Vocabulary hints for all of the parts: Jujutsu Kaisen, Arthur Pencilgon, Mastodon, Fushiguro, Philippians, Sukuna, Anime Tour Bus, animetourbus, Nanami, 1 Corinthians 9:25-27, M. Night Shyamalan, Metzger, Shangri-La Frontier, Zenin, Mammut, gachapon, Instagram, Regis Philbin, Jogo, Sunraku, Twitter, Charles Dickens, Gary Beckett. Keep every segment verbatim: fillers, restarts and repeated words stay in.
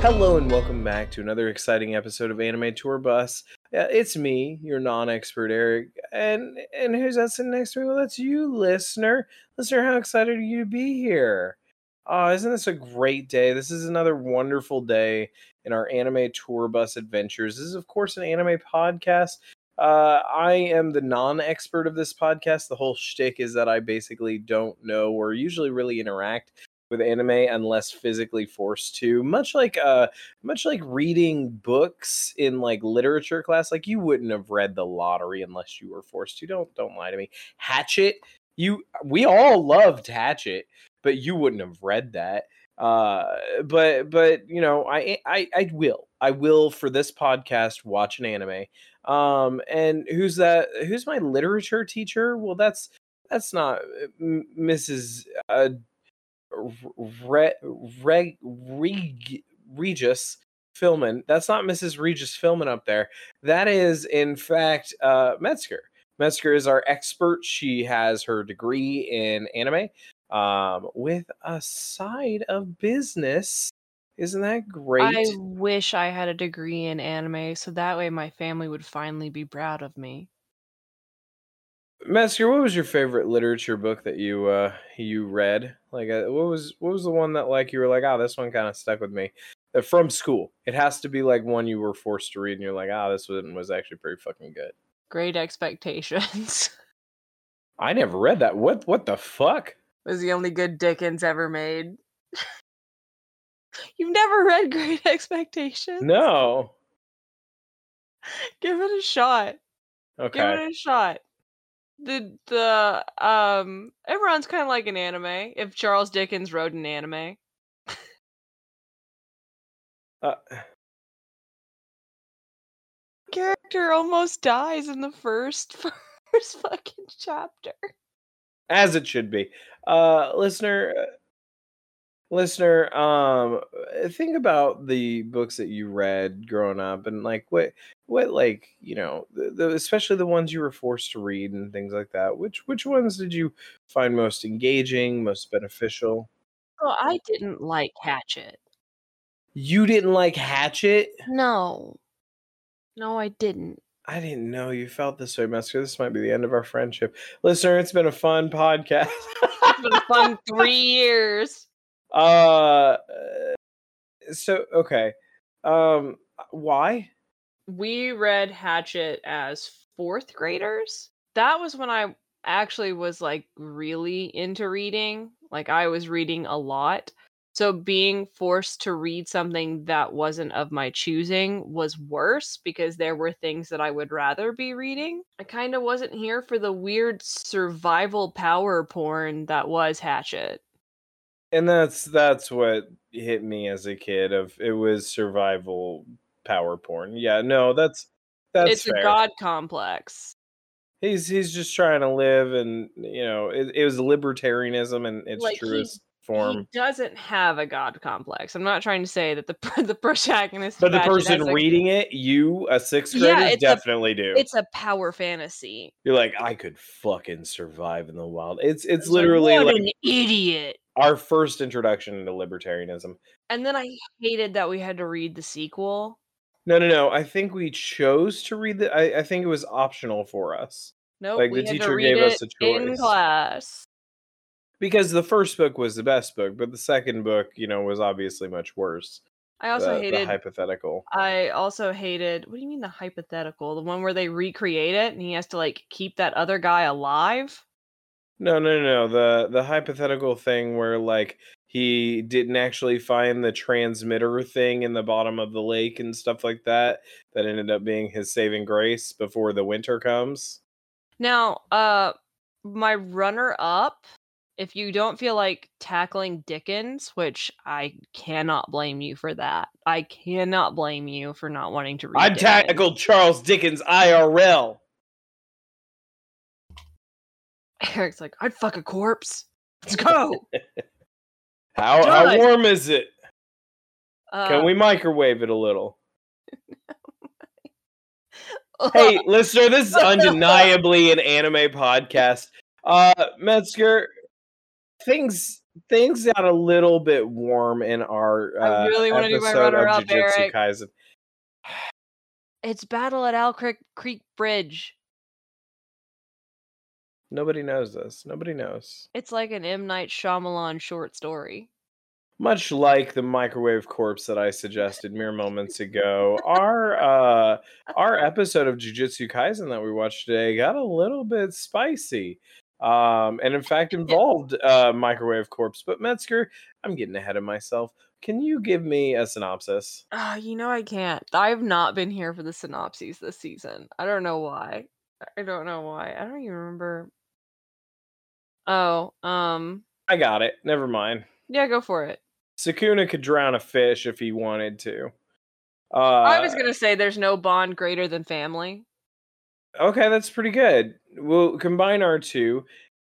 Hello and welcome back to another exciting episode of Anime Tour Bus. Uh, it's me, your non-expert Eric, and and who's that sitting next to me? Well, that's you, listener. Listener, how excited are you to be here? Uh, isn't this a great day? This is another wonderful day in our Anime Tour Bus adventures. This is, of course, an anime podcast. Uh, I am the non-expert of this podcast. The whole shtick is that I basically don't know or usually really interact with anime unless physically forced to, much like uh much like reading books in like literature class. Like, you wouldn't have read The Lottery unless you were forced to. Don't don't lie to me. Hatchet, you we all loved Hatchet, but you wouldn't have read that. Uh, but but you know, I I I will I will for this podcast watch an anime. Um, and who's that? Who's my literature teacher? Well, that's that's not Missus Uh, Re, Re, Reg, Regis Philbin. That's not Missus Regis Philbin up there. That is, in fact, uh, Metzger. Metzger is our expert. She has her degree in anime um, with a side of business. Isn't that great? I wish I had a degree in anime, so that way my family would finally be proud of me. Metzger, what was your favorite literature book that you uh, you read? Like, uh, what was what was the one that, like, you were like, oh, this one kind of stuck with me uh, from school? It has to be like one you were forced to read, and you're like, ah, oh, this one was actually pretty fucking good. Great Expectations. I never read that. What what the fuck? It was the only good Dickens ever made. You've never read Great Expectations? No. Give it a shot. Okay. Give it a shot. The the um it runs kind of like an anime if Charles Dickens wrote an anime. uh. Character almost dies in the first first fucking chapter. As it should be. Uh, listener, listener, um, think about the books that you read growing up and like what. What, like, you know, the, the, especially the ones you were forced to read and things like that. Which which ones did you find most engaging, most beneficial? Well, I didn't like Hatchet. You didn't like Hatchet? No. No, I didn't. I didn't know you felt this way, Metzger. This might be the end of our friendship. Listener, it's been a fun podcast. It's been a fun three years. Uh, so, okay. Um, why? We read Hatchet as fourth graders. That was when I actually was like really into reading. Like, I was reading a lot. So being forced to read something that wasn't of my choosing was worse because there were things that I would rather be reading. I kind of wasn't here for the weird survival power porn that was Hatchet. And that's that's what hit me as a kid. Of it was survival power porn. Yeah, no, that's that's it's fair. A god complex. He's he's just trying to live, and you know, it, it was libertarianism in its like truest he, form. He doesn't have a god complex. I'm not trying to say that the the protagonist, but the person reading a, it, you, a sixth grader, yeah, definitely a, do. It's a power fantasy. You're like, I could fucking survive in the wild. It's it's I'm literally like, what like an idiot. Our first introduction to libertarianism. And then I hated that we had to read the sequel. No, no, no. I think we chose to read the... I, I think it was optional for us. No, nope, like, we the had teacher to read gave it us a choice. In class. Because the first book was the best book, but the second book, you know, was obviously much worse. I also the, hated... The hypothetical. I also hated... What do you mean the hypothetical? The one where they recreate it and he has to, like, keep that other guy alive? No, no, no. The, the hypothetical thing where, like... He didn't actually find the transmitter thing in the bottom of the lake and stuff like that. That ended up being his saving grace before the winter comes. Now, uh, my runner-up, if you don't feel like tackling Dickens, which I cannot blame you for that. I cannot blame you for not wanting to read I Dickens. Tackled Charles Dickens I R L. Eric's like, I'd fuck a corpse. Let's go! How how warm is it? Uh, Can we microwave it a little? Hey, listener, this is undeniably an anime podcast. Uh, Metzger, things things got a little bit warm in our uh, I really want to do my runner up, Eric. Kaisen. It's Battle at Owl Creek, Creek Bridge. Nobody knows this. Nobody knows. It's like an M. Night Shyamalan short story. Much like the microwave corpse that I suggested mere moments ago, our uh, our episode of Jujutsu Kaisen that we watched today got a little bit spicy, um, and in fact involved uh, microwave corpse. But Metzger, I'm getting ahead of myself. Can you give me a synopsis? Oh, you know I can't. I've not been here for the synopses this season. I don't know why. I don't know why. I don't even remember. Oh, um, I got it. Never mind. Yeah, go for it. Sukuna could drown a fish if he wanted to. Uh, I was going to say there's no bond greater than family. Okay, that's pretty good. We'll combine our two.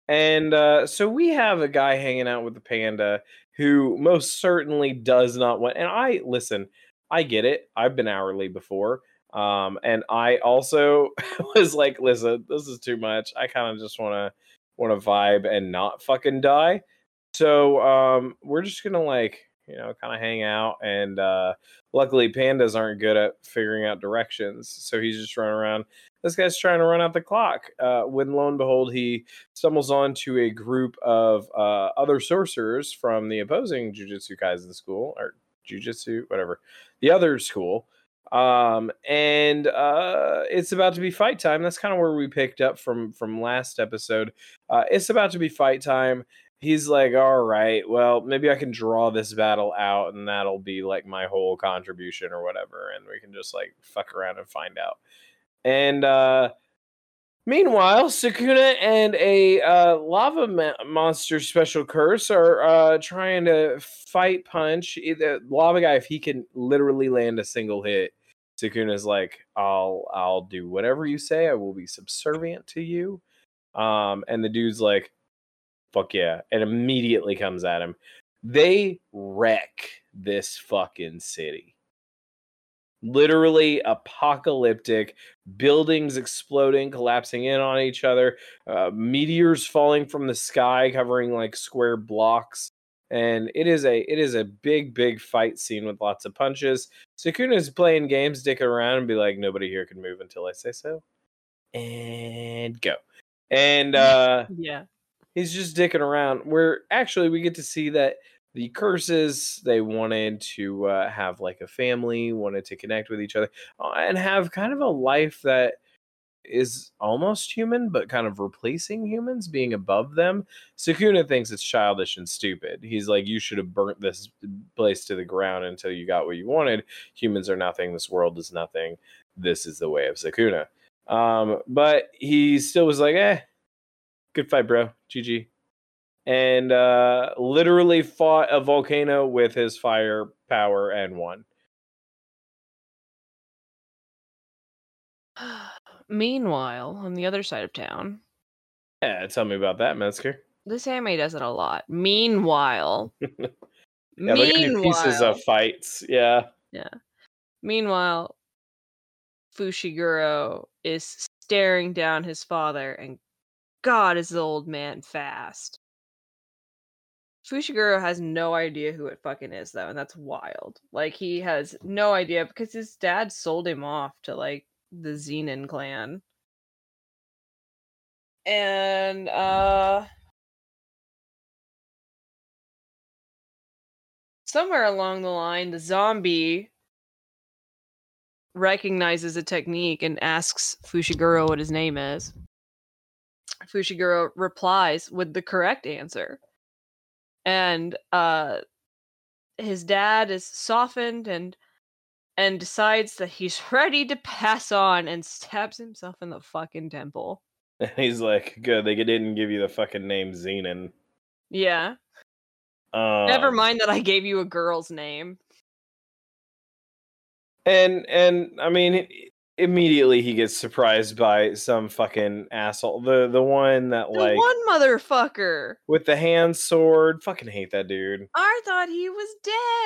And uh, so we have a guy hanging out with the panda who most certainly does not want... And I, listen, I get it. I've been hourly before. Um, and I also was like, listen, this is too much. I kind of just want to want to vibe and not fucking die. So um, we're just going to, like, you know, kind of hang out. And uh, luckily, pandas aren't good at figuring out directions. So he's just running around. This guy's trying to run out the clock. Uh, when, lo and behold, he stumbles onto a group of uh, other sorcerers from the opposing Jujutsu Kaisen school. Or Jujutsu, whatever. The other school. Um, and uh, it's about to be fight time. That's kind of where we picked up from, from last episode. Uh, it's about to be fight time. He's like, all right, well, maybe I can draw this battle out and that'll be like my whole contribution or whatever. And we can just like fuck around and find out. And uh, meanwhile, Sukuna and a uh, lava ma- monster special curse are uh, trying to fight punch. The lava guy, if he can literally land a single hit, Sukuna's like, I'll, I'll do whatever you say. I will be subservient to you. Um, and the dude's like, fuck yeah, and immediately comes at him. They wreck this fucking city. Literally apocalyptic, buildings exploding, collapsing in on each other, uh, meteors falling from the sky, covering like square blocks. And it is a it is a big, big fight scene with lots of punches. Sukuna's playing games, dicking around, and be like, nobody here can move until I say so. And go. And uh yeah. He's just dicking around. Where actually we get to see that the curses, they wanted to uh, have like a family, wanted to connect with each other, uh, and have kind of a life that is almost human, but kind of replacing humans, being above them. Sukuna thinks it's childish and stupid. He's like, you should have burnt this place to the ground until you got what you wanted. Humans are nothing. This world is nothing. This is the way of Sukuna. Um, but he still was like, eh. Good fight, bro. G G. And uh, literally fought a volcano with his fire power and won. Meanwhile, on the other side of town. Yeah, tell me about that, Metzger. This anime does it a lot. Meanwhile. yeah, meanwhile. Pieces of fights. Yeah. Yeah. Meanwhile, Fushiguro is staring down his father and God, is the old man fast. Fushiguro has no idea who it fucking is, though, and that's wild. Like, he has no idea because his dad sold him off to, like, the Zenin clan. And, uh... somewhere along the line, the zombie recognizes a technique and asks Fushiguro what his name is. Fushiguro replies with the correct answer. And uh, his dad is softened and and decides that he's ready to pass on and stabs himself in the fucking temple. And he's like, good, they didn't give you the fucking name Zenin. Yeah. Um, Never mind that I gave you a girl's name. And, and I mean... It, immediately he gets surprised by some fucking asshole. The the one that the like... The one motherfucker! With the hand sword. Fucking hate that dude. I thought he was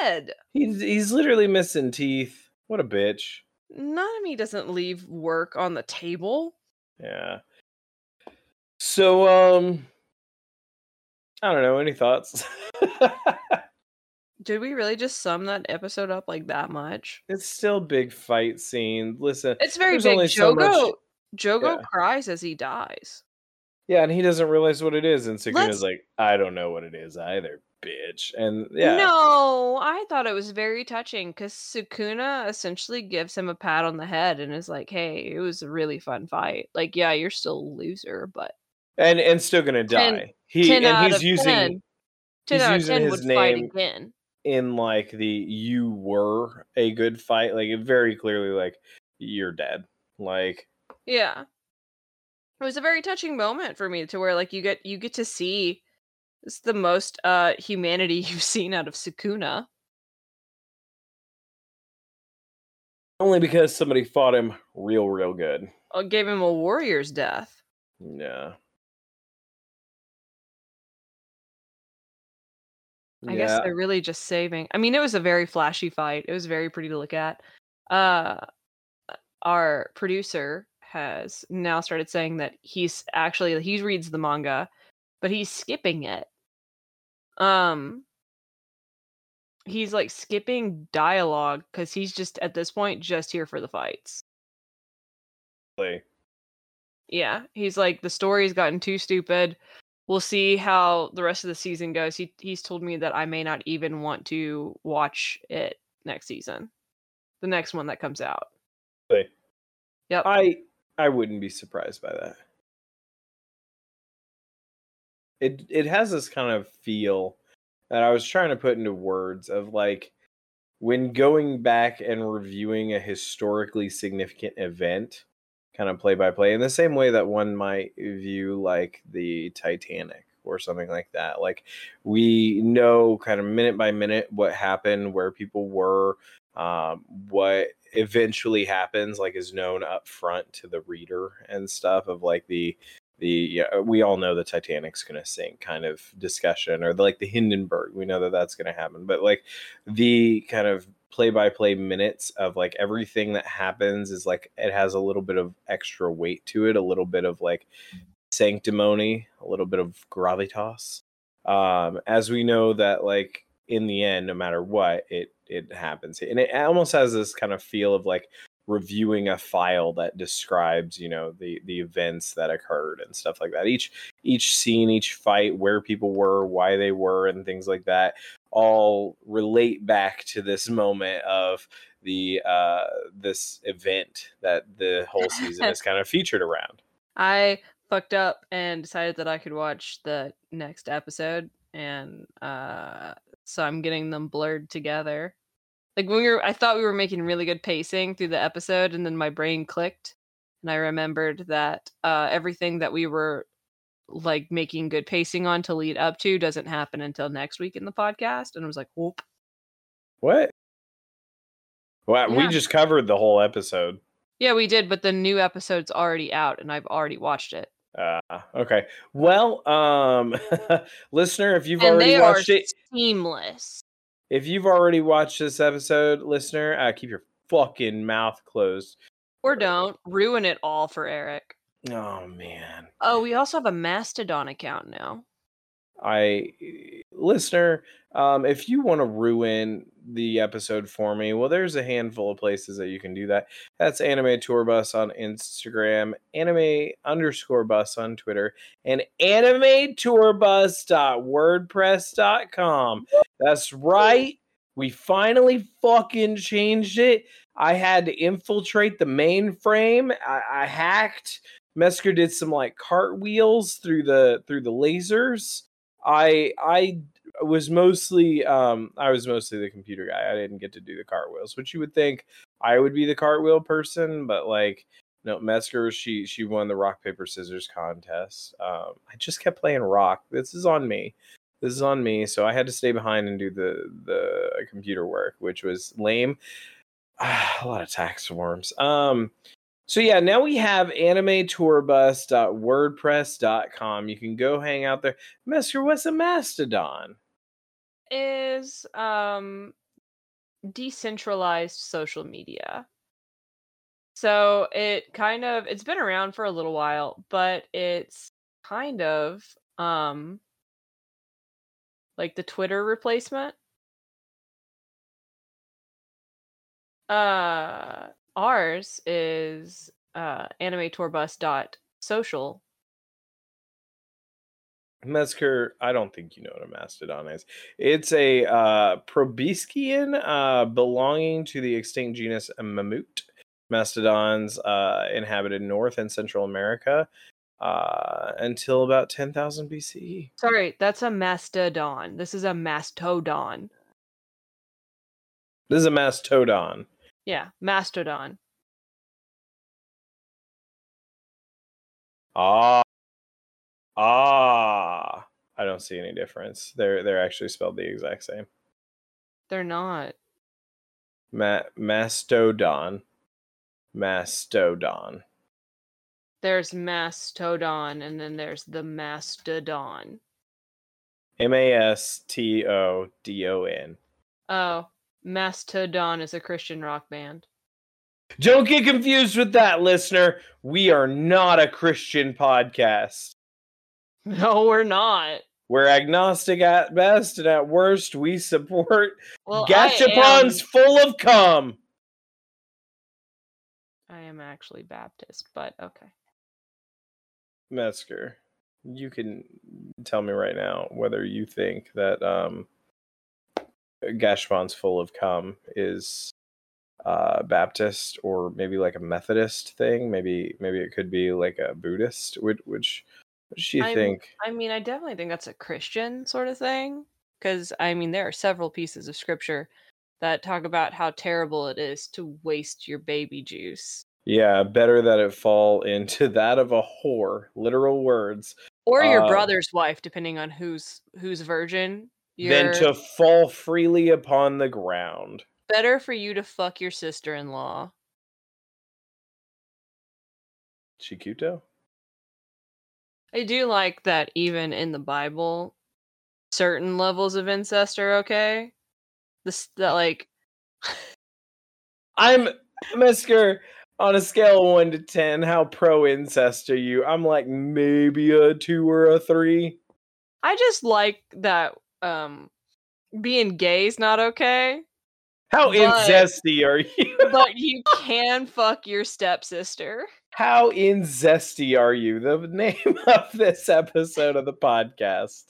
dead! He's, he's literally missing teeth. What a bitch. Nanami doesn't leave work on the table. Yeah. So, um... I don't know. Any thoughts? Did we really just sum that episode up like that much? It's still big fight scene. Listen, it's very big. Jogo so much... Jogo yeah. cries as he dies. Yeah, and he doesn't realize what it is, and Sukuna's like, "I don't know what it is either, bitch." And yeah, no, I thought it was very touching because Sukuna essentially gives him a pat on the head and is like, "Hey, it was a really fun fight. Like, yeah, you're still a loser, but and and still gonna die." ten, he ten and he's using ten. ten he's out using ten his would name. Fight again. In like the you were a good fight, like it very clearly like you're dead, like yeah. It was a very touching moment for me to where like you get you get to see it's the most uh humanity you've seen out of Sukuna. Only because somebody fought him real, real good. I gave him a warrior's death. Yeah. I yeah. guess they're really just saving. I mean, it was a very flashy fight. It was very pretty to look at. Uh, our producer has now started saying that he's actually, he reads the manga, but he's skipping it. Um, he's like skipping dialogue because he's just, at this point, just here for the fights. Play. Yeah, he's like, the story's gotten too stupid. We'll see how the rest of the season goes. He he's told me that I may not even want to watch it next season, the next one that comes out. Really? Yep. I I wouldn't be surprised by that. It it has this kind of feel that I was trying to put into words of like when going back and reviewing a historically significant event. Kind of play by play in the same way that one might view like the Titanic or something like that. Like we know kind of minute by minute what happened, where people were, um, what eventually happens, like is known up front to the reader and stuff of like the, the, yeah, we all know the Titanic's going to sink kind of discussion or the, like the Hindenburg, we know that that's going to happen, but like the kind of play-by-play minutes of like everything that happens is like it has a little bit of extra weight to it, a little bit of like sanctimony, a little bit of gravitas, um as we know that like in the end no matter what it it happens, and it almost has this kind of feel of like reviewing a file that describes, you know, the the events that occurred and stuff like that, each each scene, each fight, where people were, why they were, and things like that all relate back to this moment of the uh this event that the whole season is kind of featured around. I fucked up and decided that I could watch the next episode, and uh so I'm getting them blurred together. Like when we were, I thought we were making really good pacing through the episode, and then my brain clicked, and I remembered that uh, everything that we were like making good pacing on to lead up to doesn't happen until next week in the podcast, and I was like, "Whoop, what? Wow, yeah. We just covered the whole episode." Yeah, we did, but the new episode's already out, and I've already watched it. Uh, okay, well, um, listener, if you've and already they watched are it, seamless. If you've already watched this episode, listener, uh, keep your fucking mouth closed. Or don't. Ruin it all for Eric. Oh, man. Oh, we also have a Mastodon account now. I, listener, um, if you want to ruin the episode for me, well, there's a handful of places that you can do that. That's animetourbus on Instagram, anime underscore bus on Twitter, and animetourbus dot wordpress dot com. That's right. We finally fucking changed it. I had to infiltrate the mainframe. I, I hacked. Mesker did some like cartwheels through the through the lasers. I I was mostly um I was mostly the computer guy. I didn't get to do the cartwheels, which you would think I would be the cartwheel person, but like no, Mesker she she won the rock paper scissors contest. Um, I just kept playing rock. This is on me. This is on me. So I had to stay behind and do the the computer work, which was lame. Ah, a lot of tax forms. Um. So yeah, now we have animetourbus dot wordpress dot com. You can go hang out there. Mister, what's a Mastodon? Is um decentralized social media. So it kind of it's been around for a little while, but it's kind of um Like the Twitter replacement? Uh, ours is uh, animetourbus dot social. Metzger, I don't think you know what a mastodon is. It's a uh, proboscidean uh, belonging to the extinct genus Mammut. Mastodons uh, inhabited North and Central America uh, until about ten thousand B C E. Sorry, that's a mastodon. This is a mastodon. This is a mastodon. Yeah, mastodon. Ah. Ah, I don't see any difference. They're they're actually spelled the exact same. They're not. Ma- mastodon. Mastodon. There's mastodon, and then there's the mastodon. M A S T O D O N. Oh, Mastodon is a Christian rock band. Don't get confused with that, listener. We are not a Christian podcast. No, we're not. We're agnostic at best, and at worst, we support well, gachapons full of cum. I am actually Baptist, but okay. Metzger, you can tell me right now whether you think that um, gachapons full of cum is uh, Baptist or maybe like a Methodist thing. Maybe, maybe it could be like a Buddhist, which. which What do you think? I mean, I definitely think that's a Christian sort of thing. Because, I mean, there are several pieces of scripture that talk about how terrible it is to waste your baby juice. Yeah, better that it fall into that of a whore, literal words. Or your uh, brother's wife, depending on who's, who's virgin. You're... Than to fall freely upon the ground. Better for you to fuck your sister-in-law. Chikuto? I do like that even in the Bible, certain levels of incest are okay. This that like, I'm Metzger on a scale of one to ten. How pro incest are you? I'm like maybe a two or a three. I just like that um, being gay is not okay. How but, incesty are you? But you can fuck your stepsister. How incesty are you? The name of this episode of the podcast.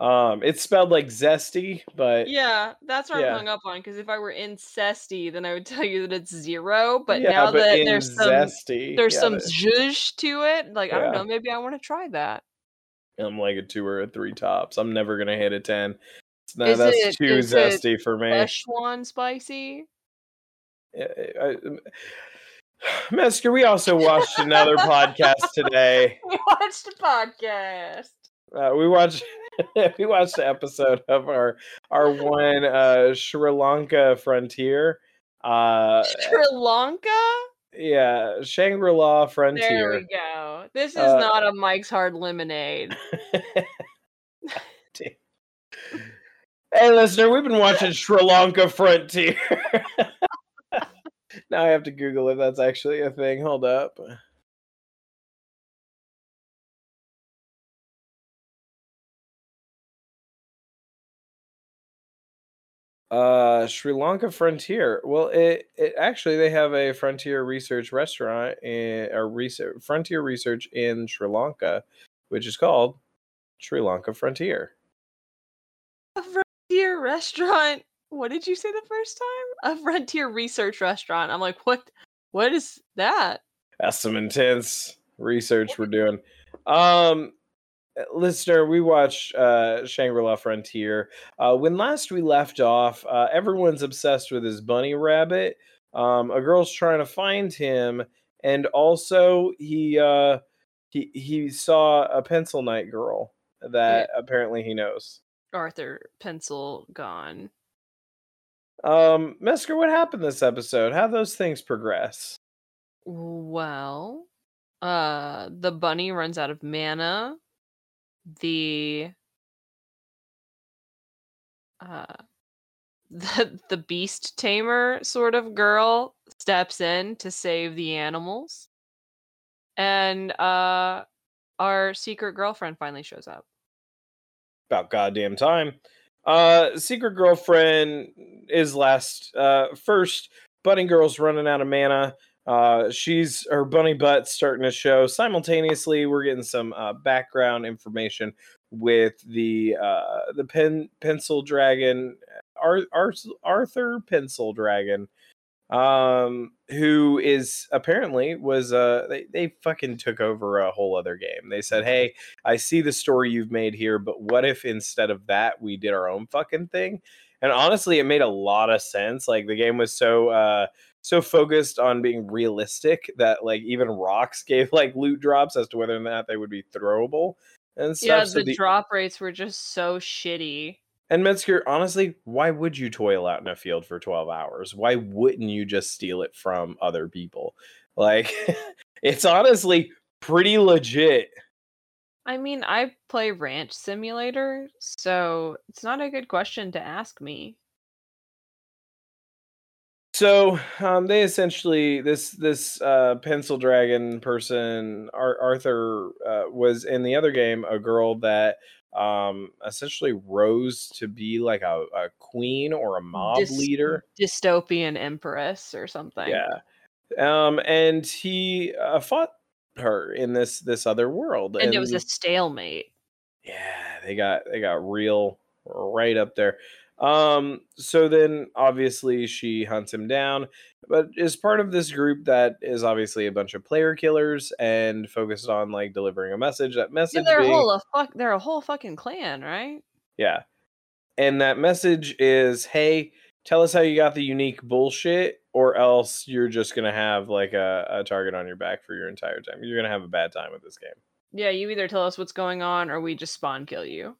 Um, it's spelled like zesty, but yeah, that's what yeah. I'm hung up on. Because if I were incesty, then I would tell you that it's zero. But yeah, now but that there's zesty, some there's yeah, some zhuzh to it. Like yeah. I don't know, maybe I want to try that. I'm like a two or a three tops. I'm never gonna hit a ten. No, is that's it, too zesty it for me. Szechuan spicy. Yeah, I, I, Metzger, we also watched another podcast today. We watched a podcast. Uh, we watched we watched an episode of our our one uh, Sri Lanka Frontier. Uh, Sri Lanka. Yeah, Shangri-La Frontier. There we go. This is uh, not a Mike's Hard Lemonade. Hey, listener, we've been watching Sri Lanka Frontier. Now I have to Google if that's actually a thing. Hold up. Uh, Sri Lanka Frontier. Well, it, it actually they have a Frontier Research restaurant in a research Frontier Research in Sri Lanka, which is called Sri Lanka Frontier. A Frontier restaurant. What did you say the first time? A Frontier Research restaurant. I'm like, what? What is that? That's some intense research we're doing. Um. Listener, we watched uh, Shangri-La Frontier. Uh, when last we left off, uh, everyone's obsessed with his bunny rabbit. Um, a girl's trying to find him, and also he uh, he he saw a pencil knight girl that yeah. apparently he knows. Arthur Pencilgon. Um, Metzger, what happened this episode? How those things progress? Well, uh, the bunny runs out of mana. The uh the, the beast tamer sort of girl steps in to save the animals. And uh our secret girlfriend finally shows up. About goddamn time. Uh, secret girlfriend is last. Uh, first, bunny girl's running out of mana. Uh, she's her bunny butt starting to show. Simultaneously, we're getting some uh, background information with the uh, the pen pencil dragon, Ar- Ar- Arthur Pencil Dragon, um, who is apparently was uh they they fucking took over a whole other game. They said, "Hey, I see the story you've made here, but what if instead of that we did our own fucking thing?" And honestly, it made a lot of sense. Like the game was so uh. so focused on being realistic that like even rocks gave like loot drops as to whether or not they would be throwable and stuff. Yeah, the, so the drop rates were just so shitty. And Metzger, honestly, why would you toil out in a field for twelve hours? Why wouldn't you just steal it from other people? Like, it's honestly pretty legit. I mean, I play Ranch Simulator, so it's not a good question to ask me. So um, they essentially, this this uh, pencil dragon person, Ar- Arthur, uh, was in the other game, a girl that um, essentially rose to be like a, a queen or a mob Dy- leader. Dystopian empress or something. Yeah. Um, and he uh, fought her in this this other world. And, and it was a stalemate. Yeah, they got they got real right up there. Um, so then obviously she hunts him down, but is part of this group that is obviously a bunch of player killers and focused on like delivering a message. That message, yeah, they're, being, a whole, a fuck, they're a whole fucking clan, right? Yeah. And that message is, hey, tell us how you got the unique bullshit or else you're just going to have like a, a target on your back for your entire time. You're going to have a bad time with this game. Yeah. You either tell us what's going on or we just spawn kill you.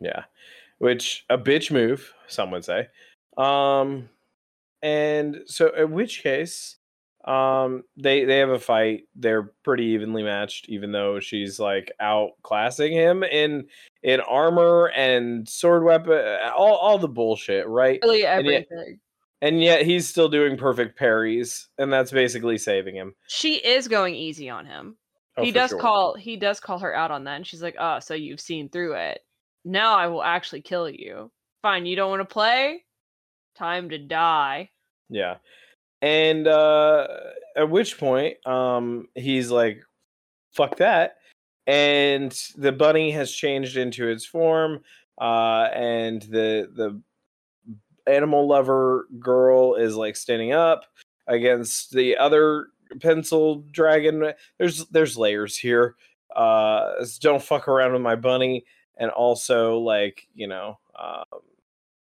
Yeah. Which a bitch move, some would say. Um, and so in which case, um, they, they have a fight. They're pretty evenly matched, even though she's like outclassing him in, in armor and sword weapon, all, all the bullshit, right? Really everything. And yet, and yet he's still doing perfect parries. And that's basically saving him. She is going easy on him. Oh, he does sure. call, he does call her out on that. And she's like, oh, so you've seen through it. Now I will actually kill you. Fine, you don't want to play? Time to die. Yeah. And uh, at which point, um, he's like, fuck that. And the bunny has changed into its form. Uh, and the the animal lover girl is like standing up against the other pencil dragon. There's, there's layers here. Uh, don't fuck around with my bunny. And also, like, you know, um,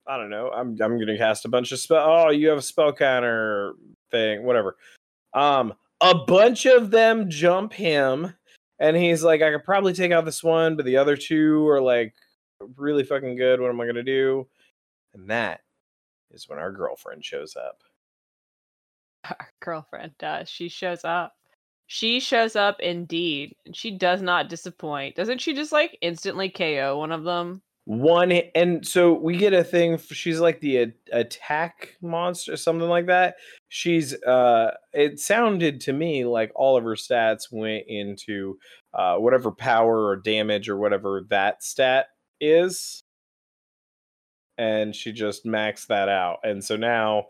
I don't know. I'm I'm going to cast a bunch of spell. Oh, you have a spell counter thing, whatever. Um, a bunch of them jump him. And he's like, I could probably take out this one, but the other two are, like, really fucking good. What am I going to do? And that is when our girlfriend shows up. Our girlfriend does. She shows up. She shows up indeed, and she does not disappoint. Doesn't she just, like, instantly K O one of them? One, and so we get a thing, she's like the a- attack monster, something like that. She's, uh, it sounded to me like all of her stats went into uh, whatever power or damage or whatever that stat is. And she just maxed that out. And so now,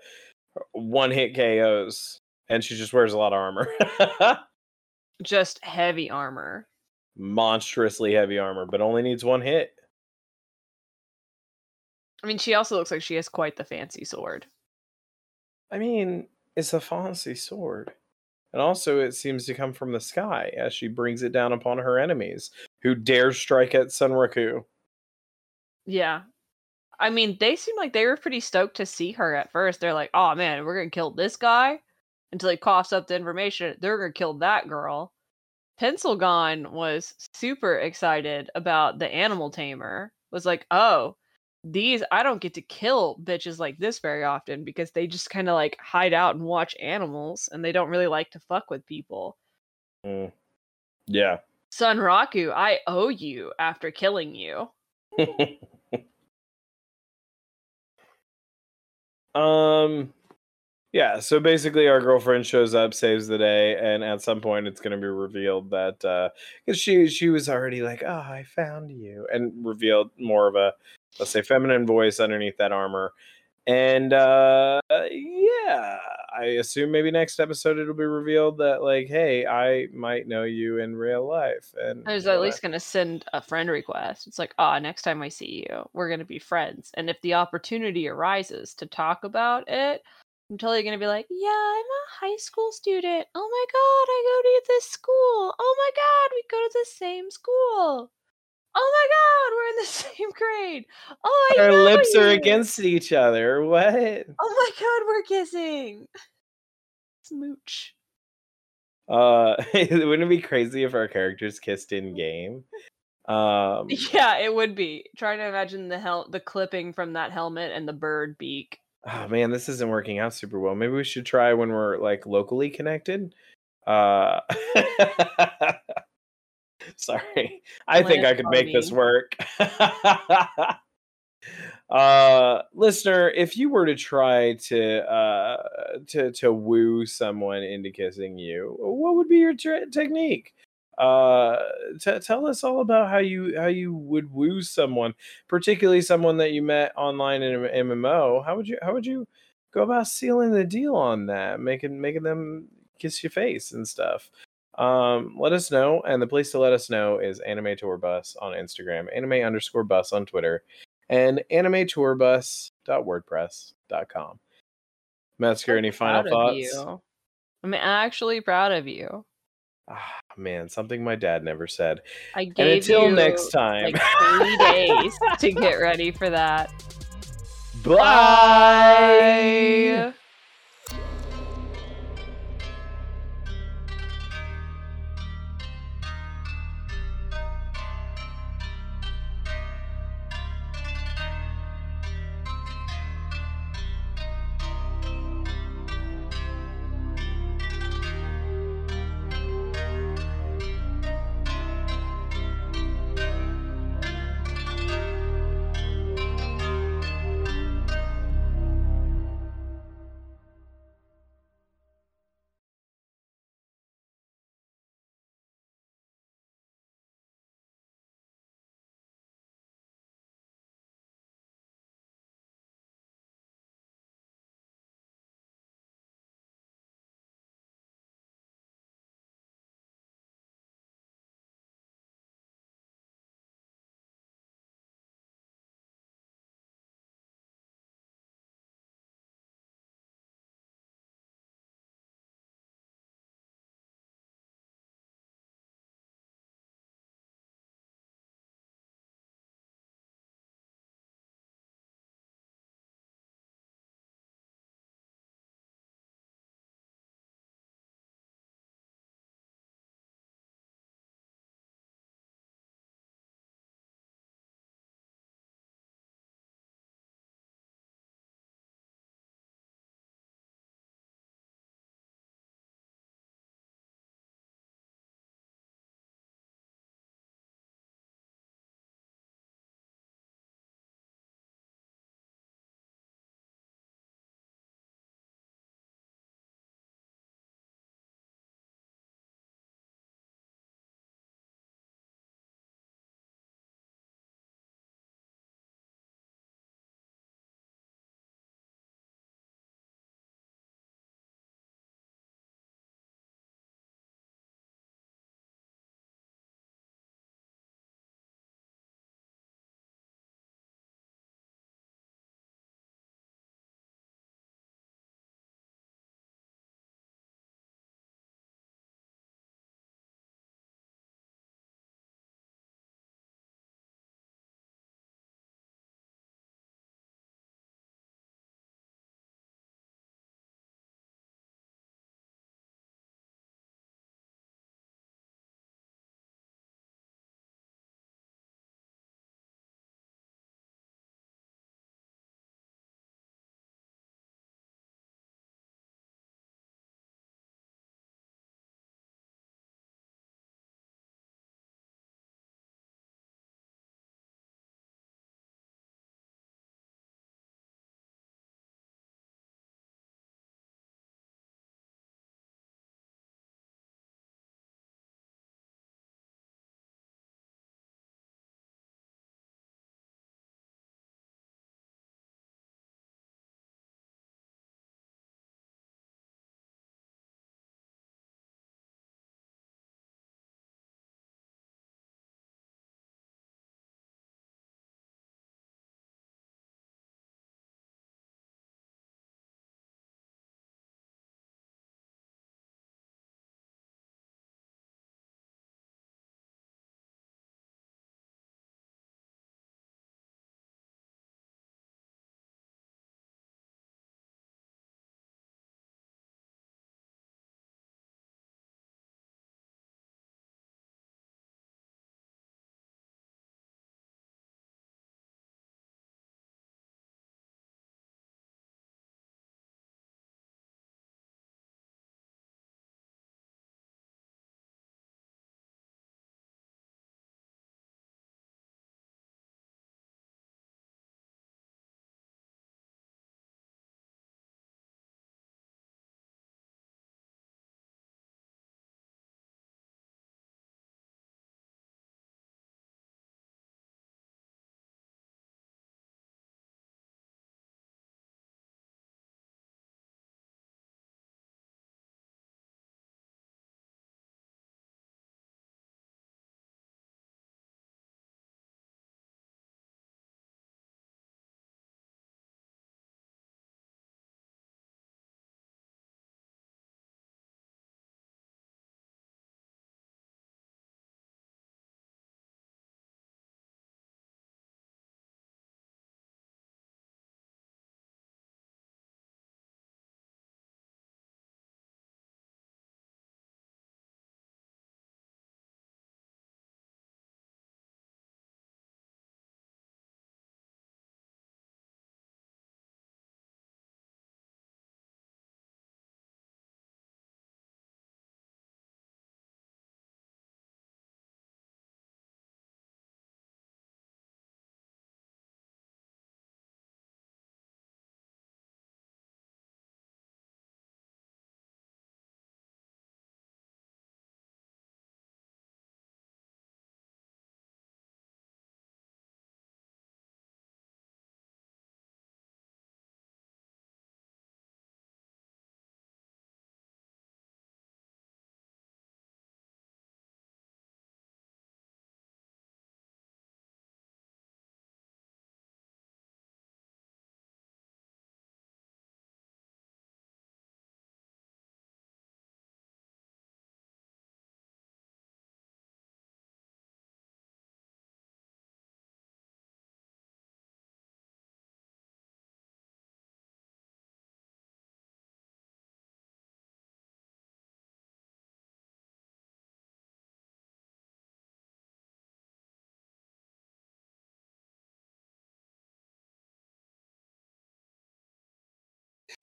one hit K Os. And she just wears a lot of armor. Just heavy armor. Monstrously heavy armor, but only needs one hit. I mean, she also looks like she has quite the fancy sword. I mean, it's a fancy sword. And also it seems to come from the sky as she brings it down upon her enemies, who dare strike at Sunraku. Yeah. I mean, they seem like they were pretty stoked to see her at first. They're like, oh man, we're going to kill this guy? Until he coughs up the information, they're going to kill that girl. Pencilgon was super excited about the animal tamer. Was like, oh, these, I don't get to kill bitches like this very often because they just kind of like hide out and watch animals and they don't really like to fuck with people. Mm. Yeah. Sunraku, I owe you after killing you. um... Yeah, so basically our girlfriend shows up, saves the day, and at some point it's going to be revealed that, uh, because she, she was already like, oh, I found you, and revealed more of a, let's say, feminine voice underneath that armor. And, uh, yeah, I assume maybe next episode it'll be revealed that, like, hey, I might know you in real life. And I was at least going to send a friend request. It's like, ah, oh, next time I see you, we're going to be friends. And if the opportunity arises to talk about it, I'm totally going to be like, yeah, I'm a high school student. Oh my God, I go to this school. Oh my God, we go to the same school. Oh my God, we're in the same grade. Oh, I Our know lips you. Are against each other. What? Oh my God, we're kissing. Smooch. Uh, wouldn't it be crazy if our characters kissed in game? Um, yeah, it would be. Trying to imagine the hel- the clipping from that helmet and the bird beak. Oh man, this isn't working out super well. Maybe we should try when we're like locally connected. Uh Sorry, I think I could make this work. uh, listener, if you were to try to uh, to to woo someone into kissing you, what would be your tra- technique? Uh, t- tell us all about how you how you would woo someone, particularly someone that you met online in an M M O. How would you how would you go about sealing the deal on that, making making them kiss your face and stuff? Um, let us know, and the place to let us know is animetourbus on Instagram, anime underscore bus on Twitter, and animetourbus dot wordpress dot com. Metzger, any final thoughts? You. I'm actually proud of you. Ah, man, something my dad never said. I gave and until you next time, like three days to get ready for that. Bye. Bye.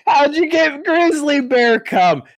How'd you get grizzly bear cum?